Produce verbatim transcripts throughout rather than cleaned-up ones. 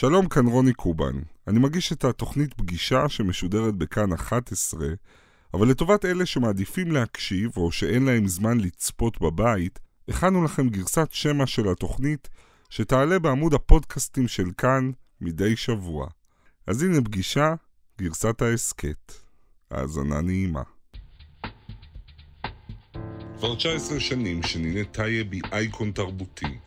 שלום, כאן רוני קובן. אני מגיש את התוכנית פגישה שמשודרת בכאן אחת עשרה, אבל לטובת אלה שמעדיפים להקשיב או שאין להם זמן לצפות בבית, הכנו לכם גרסת שמע של התוכנית שתעלה בעמוד הפודקאסטים של כאן מדי שבוע. אז הנה פגישה, גרסת העסקת. האזנה נעימה. כבר תשע עשרה שנים שנינט טייב היא אייקון תרבותי.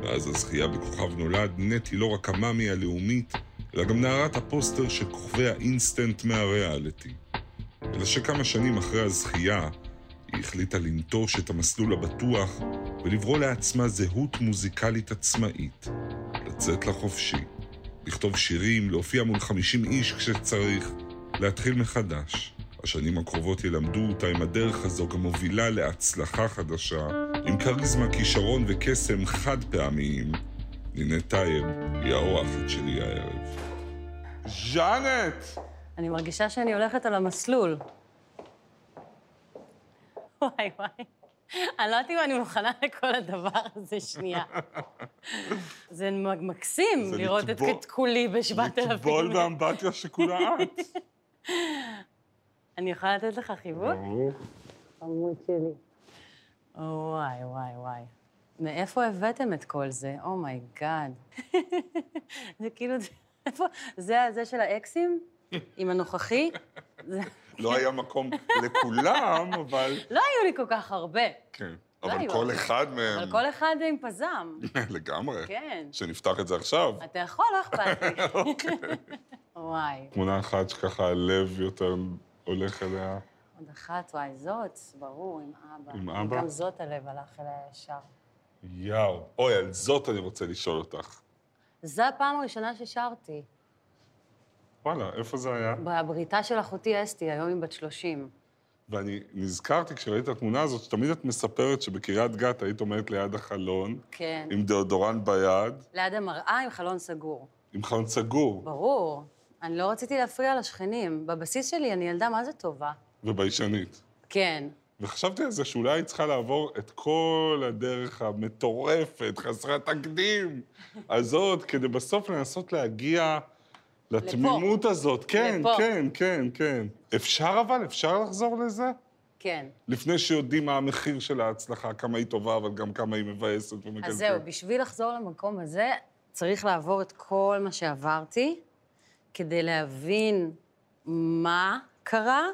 מאז הזכייה בכוכב נולד, נינט היא לא רק המאמי הלאומית, אלא גם נערת הפוסטר שכוכבי האינסטנט מהריאליטי. אלא שכמה שנים אחרי הזכייה, היא החליטה לנטוש את המסלול הבטוח ולברוא לעצמה זהות מוזיקלית עצמאית, לצאת לחופשי, לכתוב שירים, להופיע מול חמישים איש כשצריך, להתחיל מחדש. השנים הקרובות ילמדו אותה עם הדרך הזו גם מובילה להצלחה חדשה, עם קריזמה, כישרון וקסם חד פעמיים. נינט טייב היא האורחת שלי הערב. ז'אנט! אני מרגישה שאני הולכת על המסלול. וואי וואי, אני לא יודעת אם אני מוכנה לכל הדבר הזה שנייה. זה מקסים לראות את כולי בשבעת אלפים. לטבול באמבטיה שכולה את. אני יכולה לתת לך חיבוק? ברור. חמוד שלי. וואי, וואי, וואי. מאיפה הבאתם את כל זה? אומיי גאד. זה כאילו, איפה? זה הזה של האקסים? עם הנוכחי? לא היה מקום לכולם, אבל... לא היו לי כל כך הרבה. כן, אבל כל אחד מהם... אבל כל אחד עם פזם. לגמרי. כן. שנפתח את זה עכשיו. אתה יכול, לא אכפת לי. אוקיי. וואי. תמונה אחת שככה הלב יותר... הולך אליה. עוד אחת, וואי, זאת, ברור, עם אבא. עם אבא? גם זאת הלב הלך אליה ישר. יאו. אוי, על זאת אני רוצה לשאול אותך. זו הפעם הראשונה ששרתי. וואלה, איפה זה היה? בבריתה של אחותי אסתי, היום עם בת שלושים. ואני נזכרתי כשראית את התמונה הזאת, שתמיד את מספרת שבקריית גת היית עומדת ליד החלון. כן. עם דאודורן ביד. ליד המראה עם חלון סגור. עם חלון סגור. ברור. אני לא רציתי להפריע לשכנים. בבסיס שלי אני ילדה מה זה טובה. וביישנית. כן. וחשבתי על זה שאולי היא צריכה לעבור את כל הדרך המטורפת, חסרת תקדים הזאת, כדי בסוף לנסות להגיע לתמימות הזאת. כן, כן, כן, כן. אפשר אבל? אפשר לחזור לזה? כן. לפני שיודעים מה המחיר של ההצלחה, כמה היא טובה, אבל גם כמה היא מבאסת ומקלקלת. אז זהו, בשביל לחזור למקום הזה, צריך לעבור את כל מה שעברתי, כדי להבין מה קרה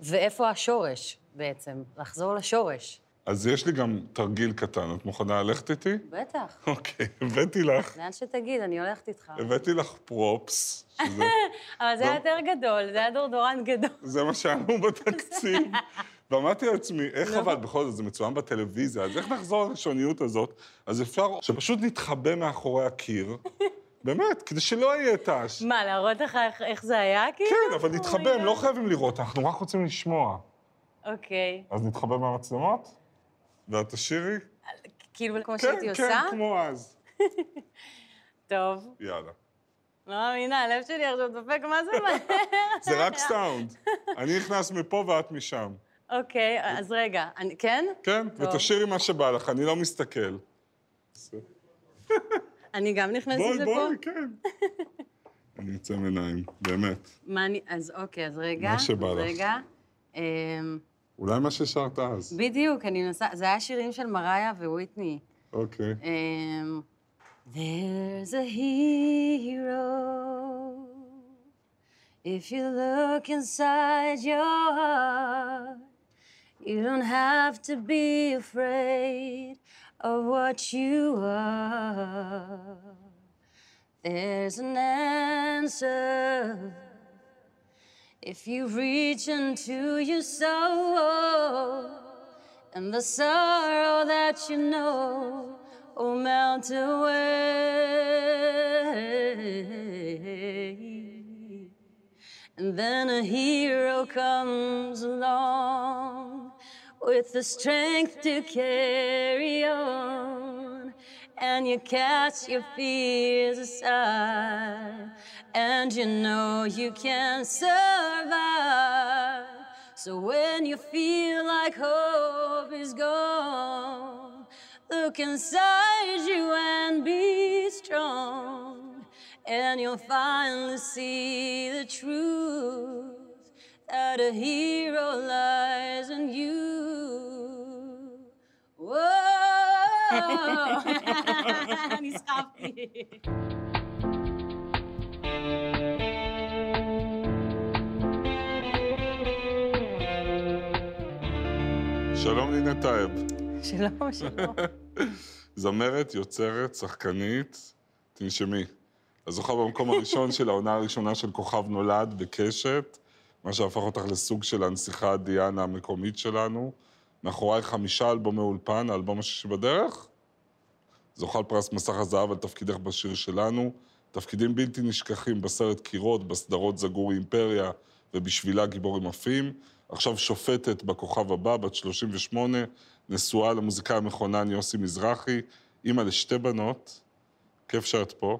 ואיפה השורש בעצם, לחזור לשורש. אז יש לי גם תרגיל קטן, את מוכנה ללכת איתי? בטח. אוקיי, הבאתי לך. לאן שתגיד, אני הולכת איתך. הבאתי לך פרופס. אבל זה היה יותר גדול, זה היה דורדורן גדול. זה מה שאנו בתקציב. ואמרתי לעצמי, איך אבל בכל זאת, זה מצוין בטלוויזיה, אז איך נחזור לראשוניות הזאת? אז אפשר שפשוט נתחבא מאחורי הקיר, באמת, כדי שלא יהיה תש. מה, להראות לך איך זה היה, כאילו? כן, אבל נתחבא, הם לא חייבים לראות, אנחנו רק רוצים לשמוע. אוקיי. אז נתחבא מהמצלמות, ואת תשירי. כאילו, כמו שהייתי עושה? כן, כן, כמו אז. טוב. יאללה. לא מאמינה, הלב שלי עכשיו דופק, מה זה מהר? זה רק סאונד. אני נכנס מפה ואת משם. אוקיי, אז רגע, כן? כן, ותשירי מה שבא לך, אני לא מסתכל. אני גם נכנסת לפה? בואי, בואי, כן. אני יוצא מעיניים, באמת. מה אני... אז אוקיי, אז רגע. מה שבא לך. רגע. אולי מה ששרת אז. בדיוק, אני מנסה... זה היה שירים של מריה וויטני. אוקיי. There's a hero If you look inside your heart You don't have to be afraid of what you are There's an answer If you reach into your soul And the sorrow that you know Will melt away And then a hero comes along With the strength to carry on And you cast your fears aside And you know you can survive So when you feel like hope is gone Look inside you and be strong and you'll finally see the truth that a hero lies in you. Whoa! נסחפתי. שלום נינט טייב. שלום, שלום. זמרת, יוצרת, שחקנית, תנשמי. הזוכה במקום הראשון של העונה הראשונה של כוכב נולד בקשת, מה שהפך אותך לסוג של הנסיכה הדיאנה המקומית שלנו. מאחורי חמישה אלבומי אולפן, האלבום השישי בדרך. זוכה לפרס מסך הזהב על תפקידך בשיר שלנו. תפקידים בלתי נשכחים בסרט קירות, בסדרות זגורי אימפריה ובשבילה גיבורים עפים. עכשיו שופטת בכוכב הבא, בת שלושים ושמונה, נשואה למוזיקאי המכונן יוסי מזרחי, אימא לשתי בנות. כיף שאת פה.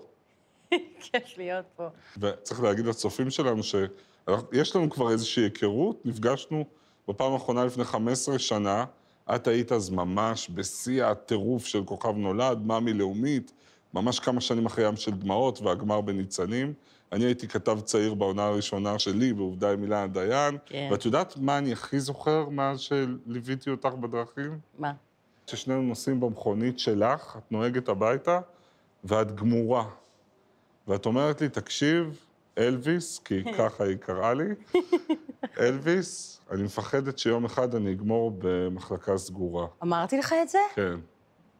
כיף להיות פה. וצריך להגיד לצופים שלנו שיש לנו כבר איזושהי היכרות, נפגשנו בפעם האחרונה לפני חמש עשרה שנה, את היית אז ממש בשיא הטירוף של כוכב נולד, מאמי לאומית, ממש כמה שנים אחרי ים של דמעות והגמר בניצנים. אני הייתי כתב צעיר בעונה הראשונה שלי, בעובדה עם אילן דיין, כן. ואת יודעת מה אני הכי זוכר מאז שליוויתי אותך בדרכים? מה? ששנינו נוסעים במכונית שלך, את נוהגת הביתה, ואת גמורה. ואת אומרת לי, תקשיב, אלוויס, כי ככה היא קראה לי, אלוויס, אני מפחדת שיום אחד אני אגמור במחלקה סגורה. אמרתי לך את זה? כן.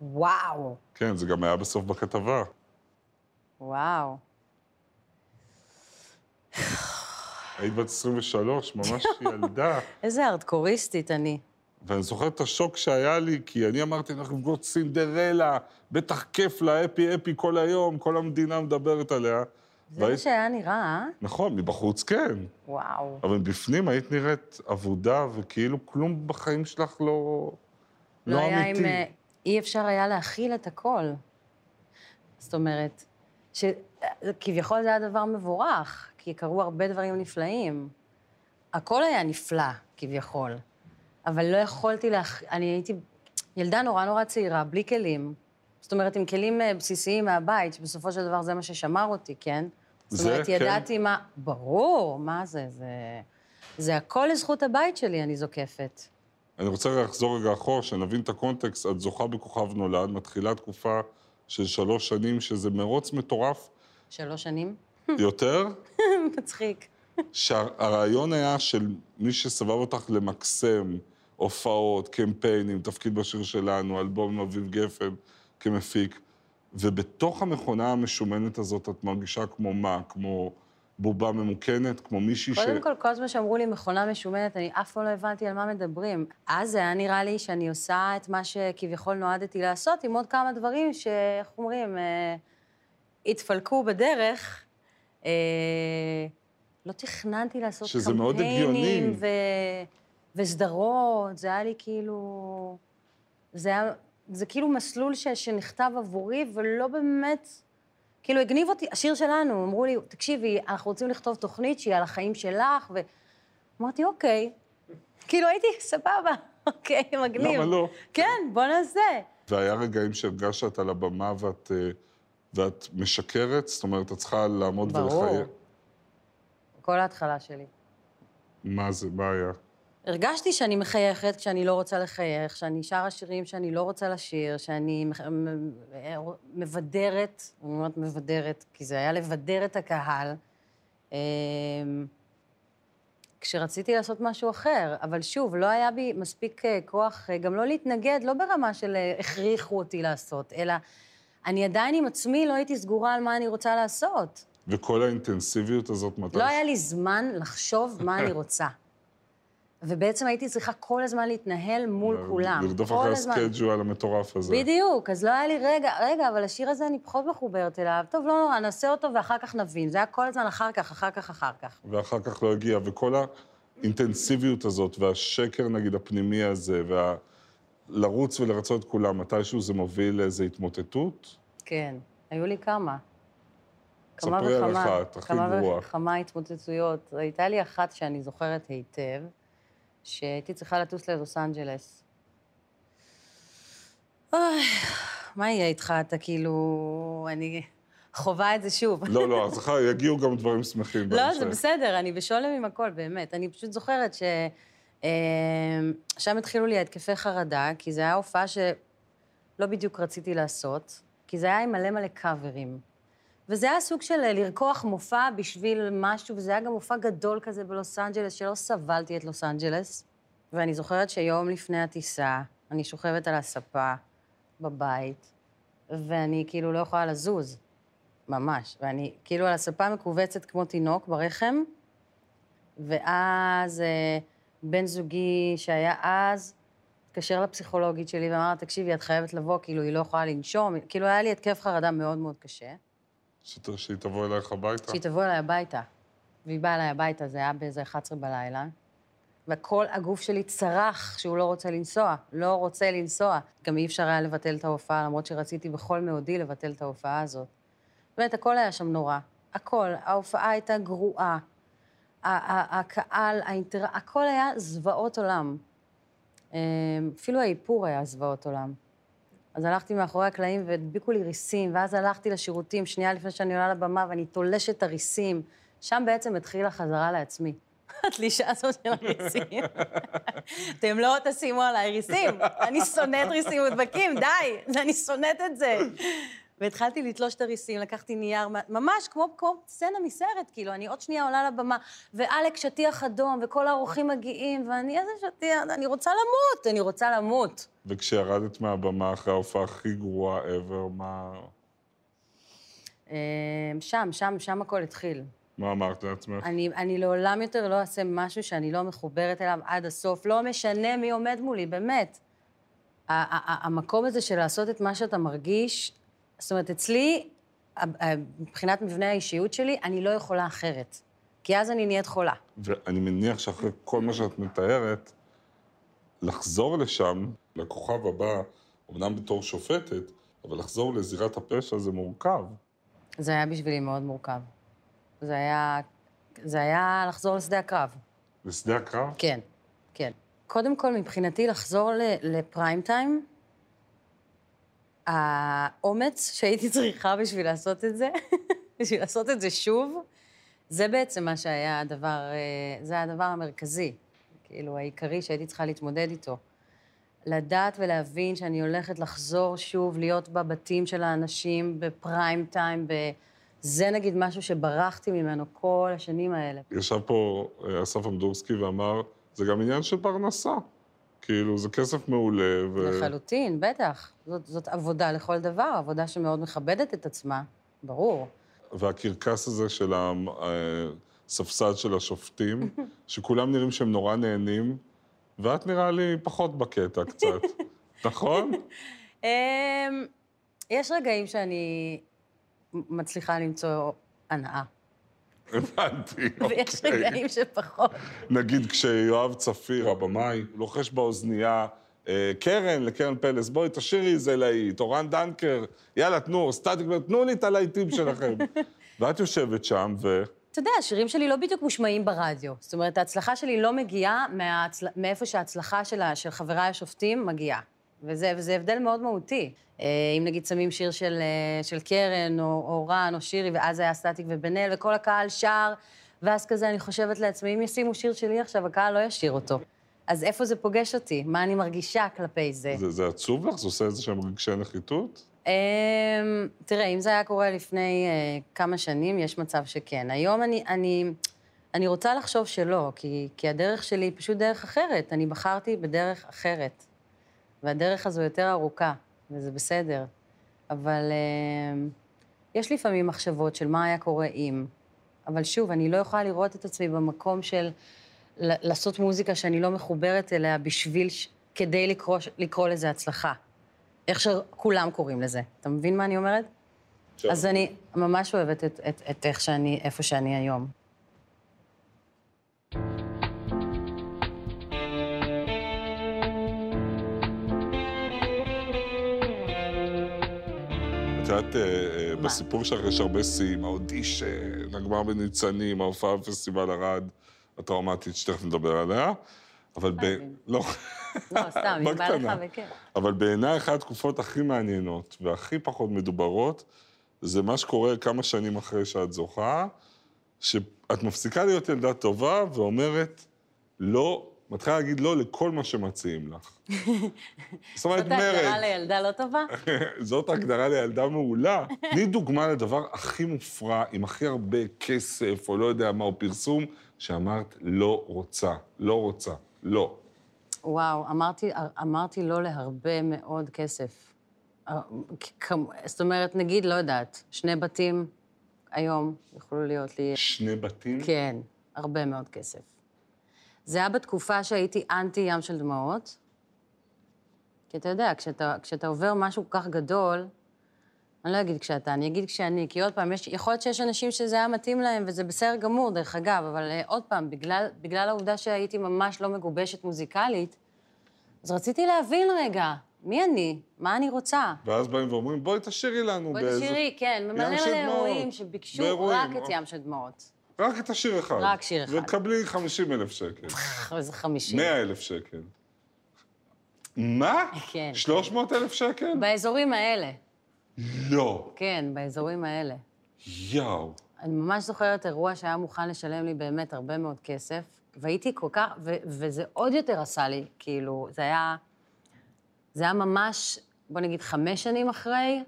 וואו. כן, זה גם היה בסוף בכתבה. וואו. היית בת עשרים ושלוש, ממש ילדה. איזה ארדקוריסטית אני. ואני זוכרת את השוק שהיה לי, כי אני אמרתי, אנחנו נפגוש סינדרלה, בטח כיף לה, אפי אפי כל היום, כל המדינה מדברת עליה. זה מה שהיה נראה, אה? נכון, מבחוץ כן. וואו. אבל בפנים היית נראית עבודה, וכאילו כלום בחיים שלך לא אמיתי. אי אפשר היה להכיל את הכל. זאת אומרת, שכביכול זה היה דבר מבורך, כי קרו הרבה דברים נפלאים. הכל היה נפלא, כביכול. אבל לא יכולתי להכ... אני הייתי ילדה נורא נורא צעירה, בלי כלים. זאת אומרת, עם כלים בסיסיים מהבית, שבסופו של דבר זה מה ששמר אותי, כן? זאת אומרת, ידעתי מה... ברור, מה זה? זה הכל לזכות הבית שלי, אני זוקפת. אני רוצה לחזור רגע אחורה, שנבין את הקונטקסט. את זוכה בכוכב נולד, מתחילה תקופה של שלוש שנים, שזה מרוץ מטורף. שלוש שנים? יותר? מצחיק. שהרעיון היה של מי שסבב אותך למקסם, הופעות, קמפיינים, תפקיד בשיר שלנו, אלבום אביב גפן כמפיק, ובתוך המכונה המשומנת הזאת את מרגישה כמו מה? כמו בובה ממוכנת, כמו מישהי ש... קודם כל, כל זמן שאמרו לי מכונה משומנת, אני אף לא הבנתי על מה מדברים. אז זה היה נראה לי שאני עושה את מה שכביכול נועדתי לעשות, עם עוד כמה דברים ש... איך אומרים? אה, התפלקו בדרך. אה, לא תכננתי לעשות קמפיינים ו... וסדרות, זה היה לי כאילו... זה היה... זה כאילו מסלול ש... שנכתב עבורי, ולא באמת... כאילו, הגניב אותי, השיר שלנו, אמרו לי, תקשיבי, אנחנו רוצים לכתוב תוכנית שהיא על החיים שלך, ו... אמרתי, אוקיי. כאילו, הייתי סבבה, אוקיי, מגניב. למה לא? כן, בוא נעשה. והיה רגעים שהרגשת על הבמה ואת, ואת משקרת, זאת אומרת, את צריכה לעמוד ולחייך. ברור. כל ההתחלה שלי. מה זה, מה היה? הרגשתי שאני מחייכת כשאני לא רוצה לחייך, שאני שרה שירים שאני לא רוצה לשיר, שאני מבדרת, אני אומרת מבדרת, כי זה היה לבדר את הקהל, כשרציתי לעשות משהו אחר, אבל שוב, לא היה בי מספיק כוח, גם לא להתנגד, לא ברמה של הכריחו אותי לעשות, אלא אני עדיין עם עצמי לא הייתי סגורה על מה אני רוצה לעשות. וכל האינטנסיביות הזאת מתי? לא היה לי זמן לחשוב מה אני רוצה. ובעצם הייתי צריכה כל הזמן להתנהל מול כולם. לרדוף אחרי הסקייג'ואל המטורף הזה. בדיוק, אז לא היה לי, רגע, רגע, אבל השיר הזה אני פחות מחוברת אליו. טוב, לא נורא, נעשה אותו ואחר כך נבין. זה היה כל הזמן אחר כך, אחר כך, אחר כך. ואחר כך לא הגיע, וכל האינטנסיביות הזאת, והשקר, נגיד, הפנימי הזה, ולרוץ ולרצות את כולם, מתישהו זה מוביל לאיזו התמוטטות? כן, היו לי כמה. כמה וכמה, כמה וכמה התמוטטויות. הייתה לי אחת שאני זוכרת היטב, שהייתי צריכה לטוס ללוס אנג'לס. אוי, מה יהיה איתך? אתה כאילו... אני חובה את זה שוב. לא, לא, אז אחר יגיעו גם דברים שמחים. לא, זה בסדר, אני בשולם עם הכל, באמת. אני פשוט זוכרת ש... שם התחילו לי התקפי חרדה, כי זה היה הופעה שלא בדיוק רציתי לעשות, כי זה היה עם מלא מלא קאברים. וזה היה סוג של לרקוח מופע בשביל משהו, וזה היה גם מופע גדול כזה בלוס אנג'לס, שלא סבלתי את לוס אנג'לס. ואני זוכרת שיום לפני הטיסה, אני שוכבת על הספה בבית, ואני כאילו לא יכולה לזוז, ממש. ואני כאילו על הספה מקובצת כמו תינוק ברחם, ואז בן זוגי שהיה אז, התקשר לפסיכולוגית שלי ואמר, תקשיבי, את חייבת לבוא, כאילו היא לא יכולה לנשום, כאילו היה לי התקף חרדה מאוד מאוד קשה. שהיא תבוא אלייך הביתה? שהיא תבוא אליי הביתה. והיא באה אליי הביתה, זה היה באיזה אחת עשרה בלילה. וכל הגוף שלי צרח שהוא לא רוצה לנסוע, לא רוצה לנסוע. גם אי אפשר היה לבטל את ההופעה, למרות שרציתי בכל מאודי לבטל את ההופעה הזאת. באמת, הכל היה שם נורא. הכל. ההופעה הייתה גרועה. הקהל, האינטרס... הכל היה זוועות עולם. אפילו האיפור היה זוועות עולם. אז הלכתי מאחורי הקלעים והדביקו לי ריסים, ואז הלכתי לשירותים, שנייה לפני שאני עולה לבמה, ואני תולשת את הריסים. שם בעצם התחילה חזרה לעצמי. התלישה הזאת של הריסים. אתם לא תשימו עליי ריסים. אני שונאת ריסים מודבקים, די, אני שונאת את זה. והתחלתי לתלוש את הריסים, לקחתי נייר, ממש כמו סצנה מסרט, כאילו, אני עוד שנייה עולה לבמה, ואלק שטיח אדום, וכל האורחים מגיעים, ואני איזה שטיח, אני רוצה למות, אני רוצה למות. וכשירדת מהבמה אחרי ההופעה הכי גרועה ever, מה... שם, שם, שם הכל התחיל. מה אמרת לעצמך? אני, אני לעולם יותר לא אעשה משהו שאני לא מחוברת אליו עד הסוף, לא משנה מי עומד מולי, באמת. המקום הזה של לעשות את מה שאתה מרגיש, זאת אומרת, אצלי, מבחינת מבנה האישיות שלי, אני לא יכולה אחרת, כי אז אני נהיית חולה. ואני מניח שאחרי כל מה שאת מתארת, לחזור לשם, לכוכב הבא, אמנם בתור שופטת, אבל לחזור לזירת הפשע זה מורכב. זה היה בשבילי מאוד מורכב. זה היה, זה היה לחזור לשדה הקרב. לשדה הקרב? כן, כן. קודם כל, מבחינתי, לחזור לפריים טיים, האומץ שהייתי צריכה בשביל לעשות את זה, בשביל לעשות את זה שוב, זה בעצם מה שהיה הדבר, זה הדבר המרכזי, כאילו, העיקרי שהייתי צריכה להתמודד איתו. לדעת ולהבין שאני הולכת לחזור שוב, להיות בבתים של האנשים, בפריים טיים, זה נגיד משהו שברחתי ממנו כל השנים האלה. ישב פה אסף אמדורסקי ואמר, זה גם עניין של פרנסה. כאילו, זה כסף מעולה ו... לחלוטין, בטח. זאת, זאת עבודה לכל דבר, עבודה שמאוד מכבדת את עצמה, ברור. והקרקס הזה של הספסד של השופטים, שכולם נראים שהם נורא נהנים, ואת נראה לי פחות בקטע קצת, נכון? יש רגעים שאני מצליחה למצוא הנאה. הבנתי, אוקיי. ויש רגעים שפחות. נגיד כשיואב צפיר, הבמאי, לוחש באוזנייה, קרן לקרן פלס, בואי, תשאירי זה להיט, או רן דנקר, יאללה, תנו, סטטיק, תנו לי את הלהיטים שלכם. ואת יושבת שם ו... אתה יודע, השירים שלי לא בדיוק מושמעים ברדיו. זאת אומרת, ההצלחה שלי לא מגיעה מאיפה שההצלחה של חבריי השופטים מגיעה. וזה הבדל מאוד מהותי. אם נגיד שמים שיר של, של קרן, או, או רן, או שירי, ואז היה סטטיק ובנל, וכל הקהל שר, ואז כזה אני חושבת לעצמי, אם ישימו שיר שלי עכשיו, הקהל לא ישיר אותו. אז איפה זה פוגש אותי? מה אני מרגישה כלפי זה? זה, זה עצוב לך? זה עושה איזה שהם רגשי נחיתות? תראה, אם זה היה קורה לפני כמה שנים, יש מצב שכן. היום אני, אני, אני רוצה לחשוב שלא, כי, כי הדרך שלי היא פשוט דרך אחרת. אני בחרתי בדרך אחרת. והדרך הזו יותר ארוכה, וזה בסדר. אבל אה, יש לפעמים מחשבות של מה היה קורה אם. אבל שוב, אני לא יכולה לראות את עצמי במקום של לעשות מוזיקה שאני לא מחוברת אליה בשביל, ש... כדי לקרוא, לקרוא לזה הצלחה. איך שכולם קוראים לזה. אתה מבין מה אני אומרת? שם. אז אני ממש אוהבת את, את, את איך שאני, איפה שאני היום. את יודעת, בסיפור שלך יש הרבה סיים, האודישן, הגמר בניצנים, ההופעה בפסטיבל ערד, הטראומטית שתכף נדבר עליה, אבל ב... לא. לא, סתם, היא באה לך וכן. אבל בעיניי אחת התקופות הכי מעניינות והכי פחות מדוברות, זה מה שקורה כמה שנים אחרי שאת זוכה, שאת מפסיקה להיות ילדה טובה ואומרת לא, מתחילה להגיד לא לכל מה שמציעים לך. זאת אומרת, מרד. זאת הגדרה לילדה לא טובה? זאת הגדרה לילדה מעולה. תני דוגמה לדבר הכי מופרע, עם הכי הרבה כסף, או לא יודע מה, או פרסום, שאמרת לא רוצה, לא רוצה, לא. וואו, אמרתי, אמרתי לא להרבה מאוד כסף. זאת אומרת, נגיד, לא יודעת, שני בתים היום יכולו להיות לי... שני בתים? כן, הרבה מאוד כסף. זה היה בתקופה שהייתי אנטי ים של דמעות, כי אתה יודע, כשאתה, כשאתה עובר משהו כל כך גדול, אני לא אגיד כשאתה, אני אגיד כשאני, כי עוד פעם, יש, יכול להיות שיש אנשים שזה היה מתאים להם, וזה בסדר גמור, דרך אגב, אבל uh, עוד פעם, בגלל, בגלל העובדה שהייתי ממש לא מגובשת מוזיקלית, אז רציתי להבין רגע, מי אני? מה אני רוצה? ואז באים ואומרים, בואי תשאירי לנו בואי באיזה... בואי תשאירי, כן, ממלא לאירועים שביקשו באירועים, רק או... את ים של דמעות. רק את השיר אחד. רק שיר אחד. וקבלי חמישים אלף שקל. איזה חמישים. מאה אלף שקל. מה? כן. שלוש מאות אלף שקל? באזורים האלה. לא. כן, באזורים האלה. יאו. אני ממש זוכרת אירוע שהיה מוכן לשלם לי באמת הרבה מאוד כסף, והייתי כל כך, וזה עוד יותר עשה לי, כאילו, זה היה... זה היה ממש, בוא נגיד, חמש שנים אחרי,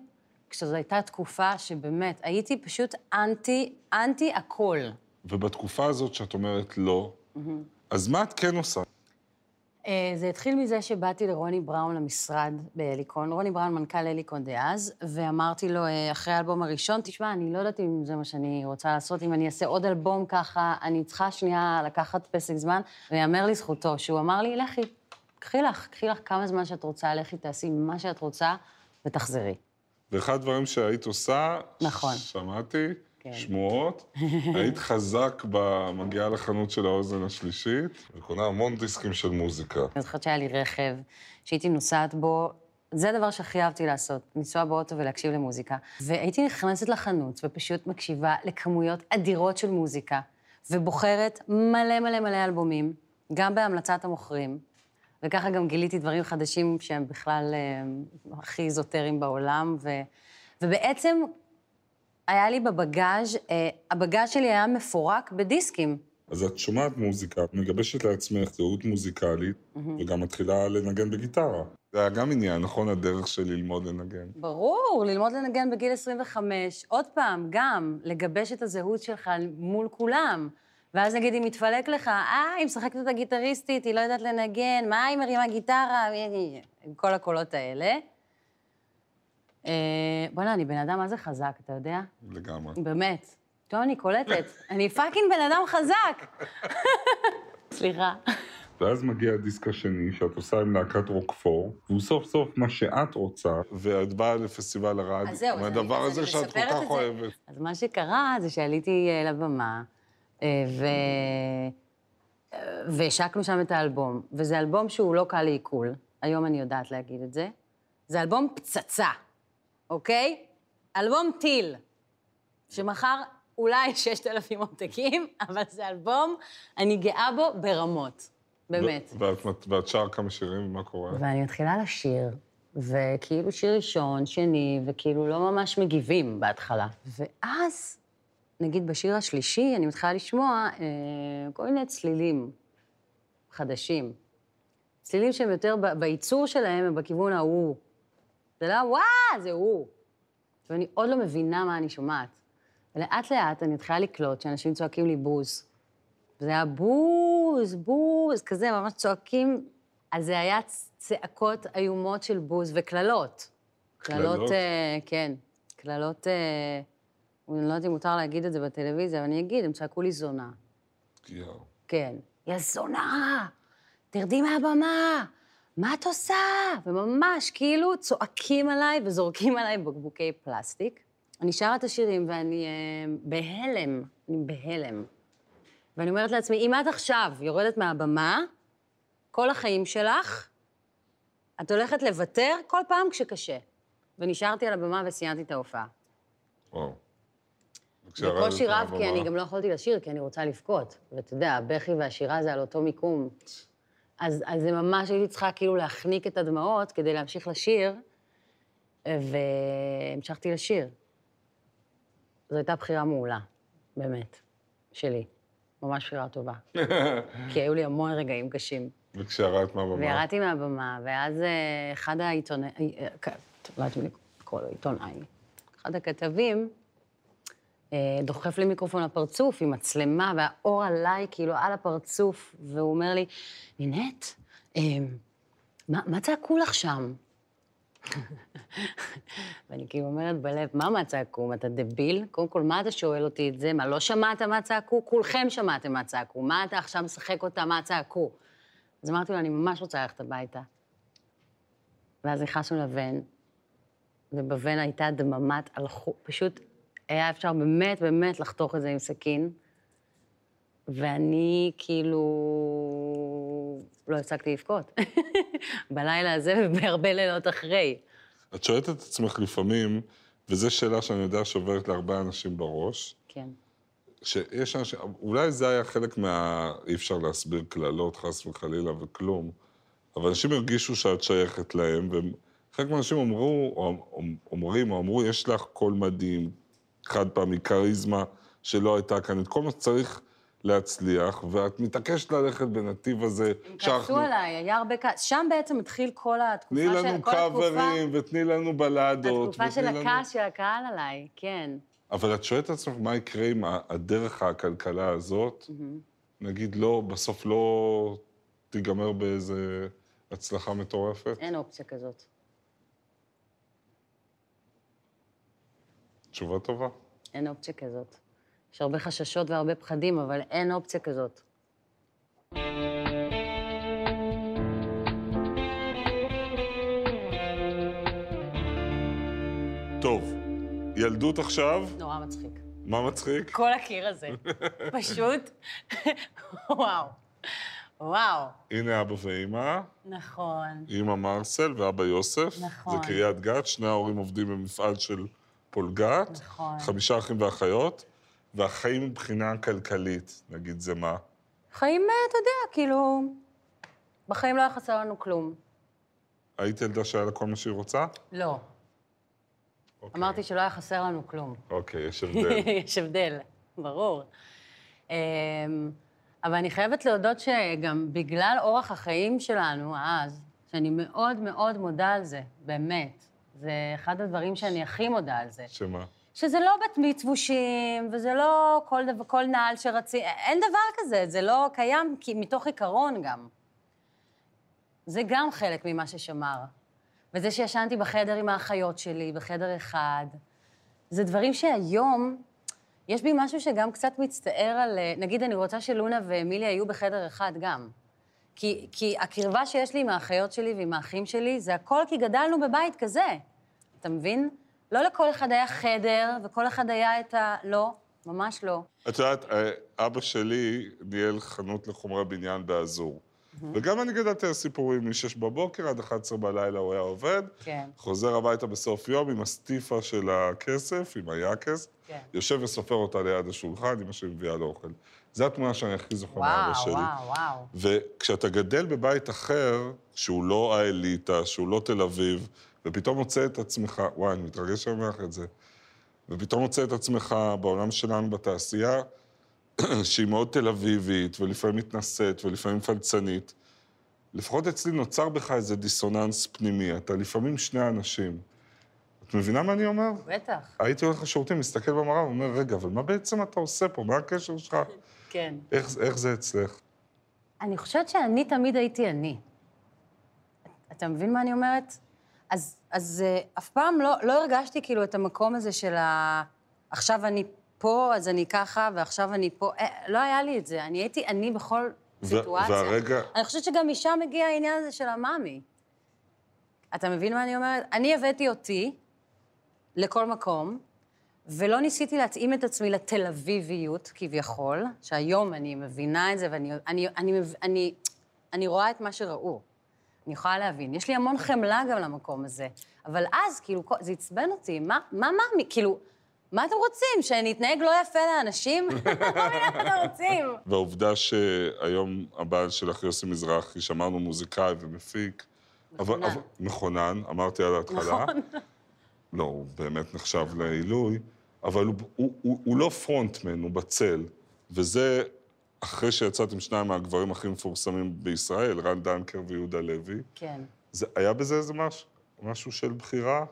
כשזו הייתה תקופה שבאמת, הייתי פשוט אנטי, אנטי הכל. ובתקופה הזאת שאת אומרת לא, mm-hmm. אז מה את כן עושה? Uh, זה התחיל מזה שבאתי לרוני בראון למשרד באליקון, רוני בראון מנכ"ל אליקון דאז, ואמרתי לו אחרי האלבום הראשון, תשמע, אני לא יודעת אם זה מה שאני רוצה לעשות, אם אני אעשה עוד אלבום ככה, אני צריכה שנייה לקחת פסק זמן, ויאמר לי זכותו, שהוא אמר לי, לכי, קחי לך, קחי לך כמה זמן שאת רוצה, לכי תעשי מה שאת רוצה ותחזרי. ואחד הדברים שהיית עושה, נכון. שמעתי, כן. שמועות, היית חזק במגיעה לחנות של האוזן השלישית, וקונה המון דיסקים של מוזיקה. אני זוכרת שהיה לי רכב שהייתי נוסעת בו, זה הדבר שהכי אהבתי לעשות, ניסוע באוטו ולהקשיב למוזיקה. והייתי נכנסת לחנות ופשוט מקשיבה לכמויות אדירות של מוזיקה, ובוחרת מלא מלא מלא אלבומים, גם בהמלצת המוכרים, וככה גם גיליתי דברים חדשים שהם בכלל אה, הכי איזוטריים בעולם, ו, ובעצם היה לי בבגאז', אה, הבגאז' שלי היה מפורק בדיסקים. אז את שומעת מוזיקה, מגבשת לעצמך זהות מוזיקלית, mm-hmm. וגם מתחילה לנגן בגיטרה. זה היה גם עניין, נכון, הדרך של ללמוד לנגן. ברור, ללמוד לנגן בגיל עשרים וחמש, עוד פעם, גם לגבש את הזהות שלך מול כולם. ואז נגיד, אם מתפלק לך, אה, היא משחקת את הגיטריסטית, היא לא יודעת לנגן, מה, היא מרימה גיטרה, עם כל הקולות האלה. בוא'נה, אני בן אדם, מה זה חזק, אתה יודע? לגמרי. באמת. טוב, אני קולטת. אני פאקינג בן אדם חזק. סליחה. ואז מגיע הדיסק השני, שאת עושה עם נעקת רוקפור, והוא סוף סוף מה שאת רוצה, ואת באה לפסטיבל הרד, מהדבר הזה שאת כל כך אוהבת. אז מה שקרה זה שעליתי לבמה, והשקנו שם את האלבום, וזה אלבום שהוא לא קל לעיכול, היום אני יודעת להגיד את זה, זה אלבום פצצה, אוקיי? אלבום טיל, שמחר אולי ששת אלפים עותקים, אבל זה אלבום, אני גאה בו ברמות, באמת. ואת שר כמה שירים, מה קורה? ואני מתחילה לשיר, וכאילו שיר ראשון, שני, וכאילו לא ממש מגיבים בהתחלה, ואז... נגיד, בשיר השלישי, אני מתחילה לשמוע אה, כל מיני צלילים חדשים. צלילים שהם יותר, בייצור שלהם, הם בכיוון ההוא. זה לא, וואה, זה הוא. ואני עוד לא מבינה מה אני שומעת. ולאט לאט אני מתחילה לקלוט שאנשים צועקים לי בוז. וזה היה בוז, בוז, כזה, ממש צועקים. אז זה היה צעקות איומות של בוז וקללות. קללות? אה, כן, קללות... אה, אני לא יודעת אם מותר להגיד את זה בטלוויזיה, אבל אני אגיד, הם צעקו לי זונה. יאו. כן. יא זונה! תרדי מהבמה! מה את עושה? וממש כאילו צועקים עליי וזורקים עליי בקבוקי פלסטיק. אני שרה את השירים ואני אה, בהלם, אני בהלם. ואני אומרת לעצמי, אם את עכשיו יורדת מהבמה, כל החיים שלך, את הולכת לוותר כל פעם כשקשה. ונשארתי על הבמה וסיימתי את ההופעה. וואו. בקושי רב, כי אני גם לא יכולתי לשיר, כי אני רוצה לבכות. ואתה יודע, הבכי והשירה זה על אותו מיקום. אז זה ממש הייתי צריכה כאילו להחניק את הדמעות כדי להמשיך לשיר, והמשכתי לשיר. זו הייתה בחירה מעולה, באמת, שלי. ממש בחירה טובה. כי היו לי המון רגעים קשים. וכשהרעת מהבמה? והרעתי מהבמה, ואז אחד העיתונאים, לא יודעת מי לקרוא לו, עיתונאים, אחד הכתבים, דוחף לי מיקרופון לפרצוף עם מצלמה, והאור עליי כאילו על הפרצוף, והוא אומר לי, נינט, מה צעקו לך שם? ואני כאילו אומרת בלב, מה מה צעקו? אתה דביל? קודם כל, מה אתה שואל אותי את זה? מה, לא שמעת מה צעקו? כולכם שמעתם מה צעקו. מה אתה עכשיו משחק אותה? מה צעקו? אז אמרתי לו, אני ממש רוצה ללכת הביתה. ואז נכנסנו לבן, ובבן הייתה דממת הלכו, פשוט היה אפשר באמת, באמת לחתוך את זה עם סכין, ואני כאילו לא הפסקתי לבכות. בלילה הזה ובהרבה לילות אחרי. את שואלת את עצמך לפעמים, וזו שאלה שאני יודע שעוברת להרבה אנשים בראש. כן. שיש אנשים, אולי זה היה חלק מה... אי אפשר להסביר כללות, חס וחלילה וכלום, אבל אנשים הרגישו שאת שייכת להם, וחלק מהאנשים אמרו, או אומרים, או אמרו, יש לך קול מדהים, חד פעמי, קריזמה שלא הייתה כאן, את כל מה שצריך להצליח, ואת מתעקשת ללכת בנתיב הזה, שאנחנו... הם קרסו עליי, היה הרבה כעס. שם בעצם התחיל כל התקופה של... תני לנו קאברים, ותני לנו בלדות. התקופה של הכעס של הקהל עליי, כן. אבל את שואלת את עצמך מה יקרה עם הדרך הכלכלה הזאת, נגיד לא, בסוף לא תיגמר באיזו הצלחה מטורפת? אין אופציה כזאת. תשובה טובה. אין אופציה כזאת. יש הרבה חששות והרבה פחדים, אבל אין אופציה כזאת. טוב, ילדות עכשיו... נורא מצחיק. מה מצחיק? כל הקיר הזה. פשוט, וואו. וואו. הנה אבא ואמא. נכון. אמא מרסל ואבא יוסף. נכון. זה קריית גת, שני ההורים עובדים במפעל של פולגת. נכון. חמישה אחים ואחיות. והחיים מבחינה כלכלית, נגיד, זה מה? חיים, אתה יודע, כאילו... בחיים לא היה חסר לנו כלום. היית ילדה שהיה לה כל מה שהיא רוצה? לא. אוקיי. אמרתי שלא היה חסר לנו כלום. אוקיי, יש הבדל. יש הבדל, ברור. אבל אני חייבת להודות שגם בגלל אורח החיים שלנו אז, שאני מאוד מאוד מודה על זה, באמת. זה אחד הדברים שאני הכי מודה על זה. שמה? שזה לא בת מצוושים, וזה לא כל, דבר, כל נעל שרצים, אין דבר כזה, זה לא קיים, כי מתוך עיקרון גם. זה גם חלק ממה ששמר. וזה שישנתי בחדר עם האחיות שלי, בחדר אחד, זה דברים שהיום, יש בי משהו שגם קצת מצטער על... נגיד, אני רוצה שלונה ואמיליה היו בחדר אחד גם. כי, כי הקרבה שיש לי עם האחיות שלי ועם האחים שלי, זה הכל כי גדלנו בבית כזה. אתה מבין? לא לכל אחד היה חדר, וכל אחד היה את ה... לא, ממש לא. את יודעת, אבא שלי ניהל חנות לחומרי בניין באזור. וגם אני גדלתי על סיפורים, משש בבוקר עד אחת עשרה בלילה הוא היה עובד, חוזר הביתה בסוף יום עם הסטיפה של הכסף, עם היחס, יושב וסופר אותה ליד השולחן, אמא שלי מביאה לאוכל. זו התמונה שאני הכי זוכר מאבא שלי. וואו, וואו, וואו. וכשאתה גדל בבית אחר, שהוא לא האליטה, שהוא לא תל אביב, ופתאום מוצא את עצמך, וואי, אני מתרגש שאומרך את זה, ופתאום מוצא את עצמך בעולם שלנו בתעשייה, שהיא מאוד תל אביבית, ולפעמים מתנשאת, ולפעמים פלצנית. לפחות אצלי נוצר בך איזה דיסוננס פנימי, אתה לפעמים שני אנשים. את מבינה מה אני אומר? בטח. הייתי הולך לשירותים, מסתכל במראה, ואומר, רגע, אבל מה בעצם אתה עושה פה? מה הקשר שלך? כן. איך, איך זה אצלך? אני חושבת שאני תמיד הייתי אני. אתה מבין מה אני אומרת? אז, אז אף פעם לא, לא הרגשתי כאילו את המקום הזה של ה... עכשיו אני פה, אז אני ככה, ועכשיו אני פה. אה, לא היה לי את זה, אני הייתי אני בכל סיטואציה. והרגע... אני חושבת שגם משם הגיע העניין הזה של המאמי. אתה מבין מה אני אומרת? אני הבאתי אותי לכל מקום, ולא ניסיתי להתאים את עצמי לתל אביביות, כביכול, שהיום אני מבינה את זה, ואני אני, אני, אני, אני רואה את מה שראו. אני יכולה להבין. יש לי המון חמלה גם למקום הזה. אבל אז, כאילו, זה עצבן אותי. מה, מה, מה, כאילו, מה אתם רוצים? שאני אתנהג לא יפה לאנשים? מה אתם רוצים? והעובדה שהיום הבעל שלך, יוסי מזרחי, שמענו מוזיקאי ומפיק. מכונן. מכונן, אמרתי על ההתחלה. נכון. לא, הוא באמת נחשב לעילוי. אבל הוא, הוא, הוא, הוא לא פרונטמן, הוא בצל, וזה אחרי שיצאתם שניים מהגברים הכי מפורסמים בישראל, רן דנקר ויהודה לוי. כן. זה, היה בזה איזה משהו, משהו של בחירה?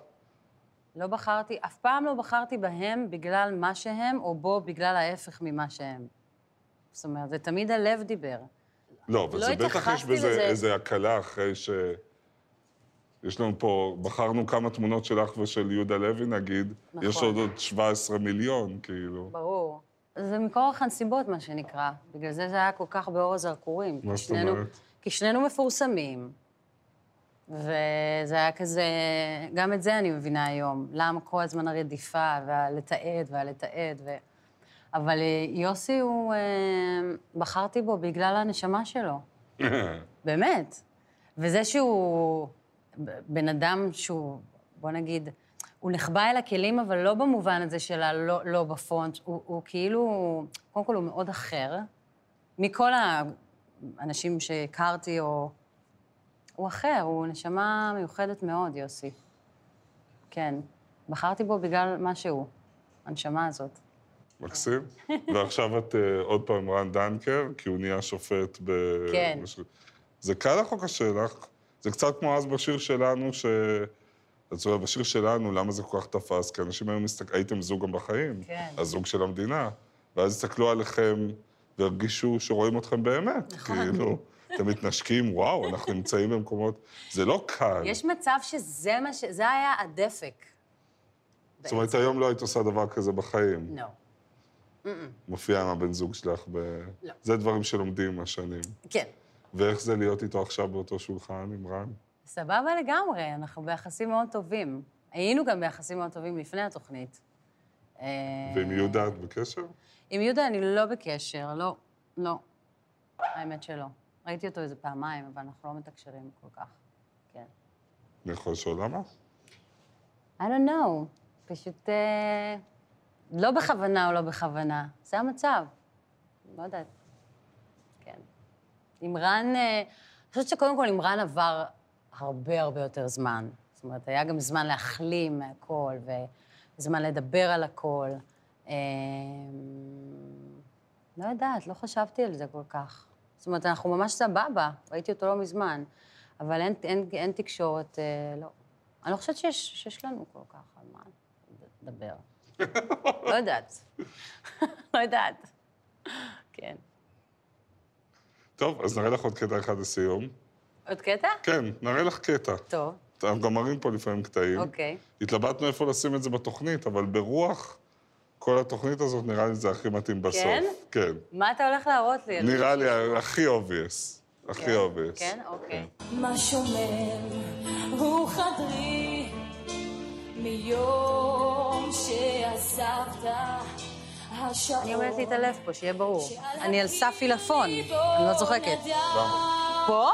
לא בחרתי, אף פעם לא בחרתי בהם בגלל מה שהם, או בו בגלל ההפך ממה שהם. זאת אומרת, זה תמיד הלב דיבר. לא, אבל לא זה בטח יש בזה לזה... איזו הקלה אחרי ש... יש לנו פה, בחרנו כמה תמונות שלך ושל יהודה לוי, נגיד. נכון. יש עוד עוד שבעה עשר מיליון, כאילו. ברור. זה מכורח הנסיבות, מה שנקרא. בגלל זה זה היה כל כך באור הזרקורים. מה זאת אומרת? כי שנינו מפורסמים. וזה היה כזה... גם את זה אני מבינה היום. למה כל הזמן הרדיפה, והלתעד והלתעד, ו... אבל יוסי הוא... בחרתי בו בגלל הנשמה שלו. באמת. וזה שהוא... בן אדם שהוא, בוא נגיד, הוא נחבא אל הכלים, אבל לא במובן הזה שלה, לא, לא בפונט. הוא, הוא כאילו, קודם כל הוא מאוד אחר. מכל האנשים שהכרתי, או... הוא אחר, הוא נשמה מיוחדת מאוד, יוסי. כן. בחרתי בו בגלל מה שהוא, הנשמה הזאת. מקסים. ועכשיו את עוד פעם רן דנקר, כי הוא נהיה שופט ב... כן. זה קל לך או קשה לך? זה קצת כמו אז בשיר שלנו, ש... זאת אומרת, בשיר שלנו, למה זה כל כך תפס? כי אנשים היום הסתכל... הייתם זוג גם בחיים, כן. הזוג של המדינה, ואז הסתכלו עליכם והרגישו שרואים אתכם באמת, נכון. כאילו, אתם מתנשקים, וואו, אנחנו נמצאים במקומות... זה לא קל. יש מצב שזה מה ש... זה היה הדפק. זאת אומרת, היום לא היית עושה דבר כזה בחיים. לא. No. Mm-mm. מופיעה עם הבן זוג שלך ב... לא. זה דברים שלומדים מהשנים. כן. ואיך זה להיות איתו עכשיו באותו שולחן עם רן? סבבה לגמרי, אנחנו ביחסים מאוד טובים. היינו גם ביחסים מאוד טובים לפני התוכנית. ועם יהודה את בקשר? עם יהודה אני לא בקשר, לא, לא. האמת שלא. ראיתי אותו איזה פעמיים, אבל אנחנו לא מתקשרים כל כך, כן. אני יכול לשאול למה? I don't know, פשוט... לא בכוונה או לא בכוונה, זה המצב. לא יודעת. עם רן, אני חושבת שקודם כל עם רן עבר הרבה הרבה יותר זמן. זאת אומרת, היה גם זמן להחלים מהכל, וזמן לדבר על הכל. לא יודעת, לא חשבתי על זה כל כך. זאת אומרת, אנחנו ממש סבבה, ראיתי אותו לא מזמן, אבל אין, אין, אין תקשורת, לא. אני לא חושבת שיש, שיש לנו כל כך על מה לדבר. לא יודעת. לא יודעת. כן. טוב, אז נראה לך עוד קטע אחד לסיום. עוד קטע? כן, נראה לך קטע. טוב. אנחנו גם מראים פה לפעמים קטעים. אוקיי. התלבטנו איפה לשים את זה בתוכנית, אבל ברוח כל התוכנית הזאת נראה לי זה הכי מתאים בסוף. כן? כן. מה אתה הולך להראות לי? נראה לי הכי obvious. הכי obvious. כן? אוקיי. מה שומר הוא חדרי מיום שעזבת אני אומרת להתעלף פה, שיהיה ברור. אני על סף פילפון, אני לא צוחקת. פה?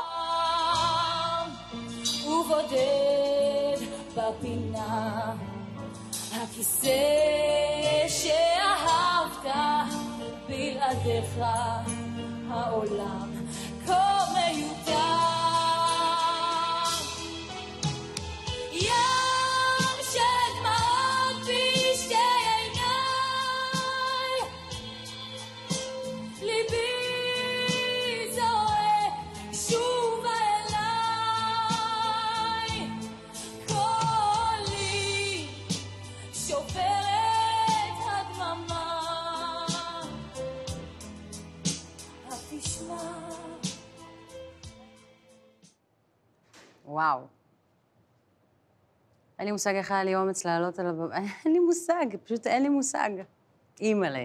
ובודד בפינה הכיסא שאהבת בלעדיך העולם כה מיותר וואו. אין לי מושג איך היה לי אומץ לעלות על הבמה. אין לי מושג, פשוט אין לי מושג. אימאלה.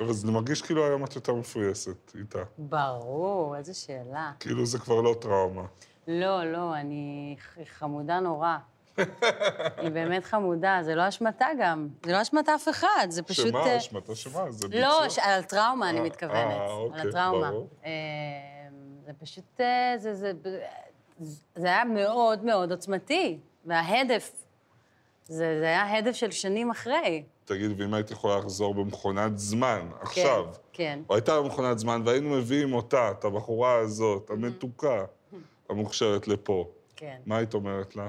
אבל זה מרגיש כאילו היום את יותר מפויסת איתה. ברור, איזו שאלה. כאילו זה כבר לא טראומה. לא, לא, אני חמודה נורא. היא באמת חמודה, זה לא אשמתה גם. זה לא אשמתה אף אחד, זה פשוט... שמה, אשמתה שמה, זה ביצוע. לא, על טראומה אני מתכוונת. אה, אוקיי, על הטראומה. ברור. זה פשוט, זה, זה, זה היה מאוד מאוד עוצמתי, וההדף, זה, זה היה ההדף של שנים אחרי. תגיד, ואם היית יכולה לחזור במכונת זמן, עכשיו, כן, כן. או הייתה במכונת זמן, והיינו מביאים אותה, את הבחורה הזאת, המתוקה, המוכשרת לפה, כן. מה היית אומרת לה?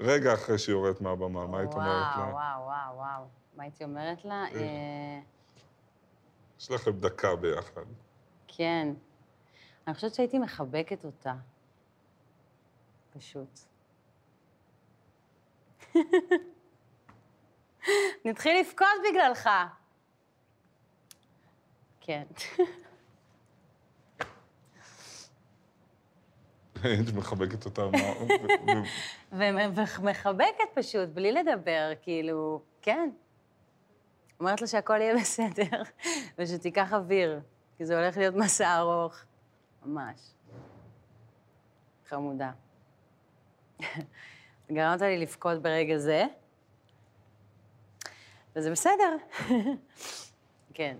רגע אחרי שהיא יורדת מהבמה, מה היית אומרת לה? וואו, וואו, וואו. מה הייתי אומרת לה? יש לכם דקה ביחד. כן. אני חושבת שהייתי מחבקת אותה. פשוט. נתחיל לבכות בגללך. כן. היית מחבקת אותה, מה? ומחבקת פשוט, בלי לדבר, כאילו, כן. אומרת לו שהכל יהיה בסדר, ושתיקח אוויר, כי זה הולך להיות מסע ארוך. ממש. חמודה. גרמת לי לבכות ברגע זה, וזה בסדר. כן.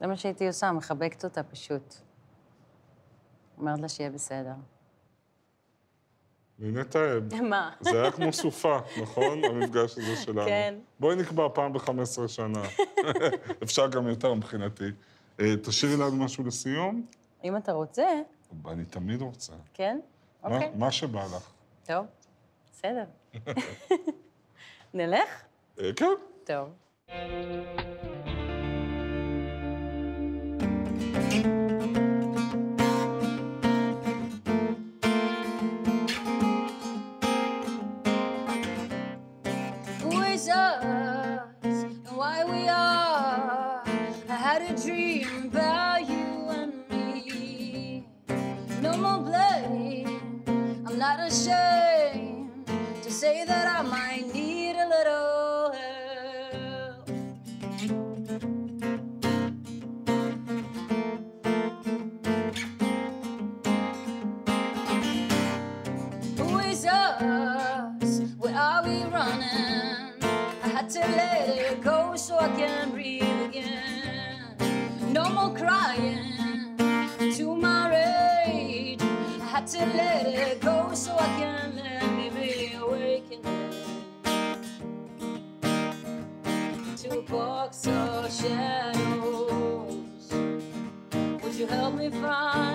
זה מה שהייתי עושה, מחבקת אותה פשוט. אומרת לה שיהיה בסדר. נינט טייב. מה? זה היה כמו סופה, נכון? המפגש הזה שלנו. כן. בואי נקבע פעם ב-חמש עשרה שנה. אפשר גם יותר מבחינתי. תשאירי לנו משהו לסיום. אם אתה רוצה. אני תמיד רוצה. כן? אוקיי. מה שבא לך. טוב, בסדר. נלך? כן. טוב. Box of shadows, would you help me find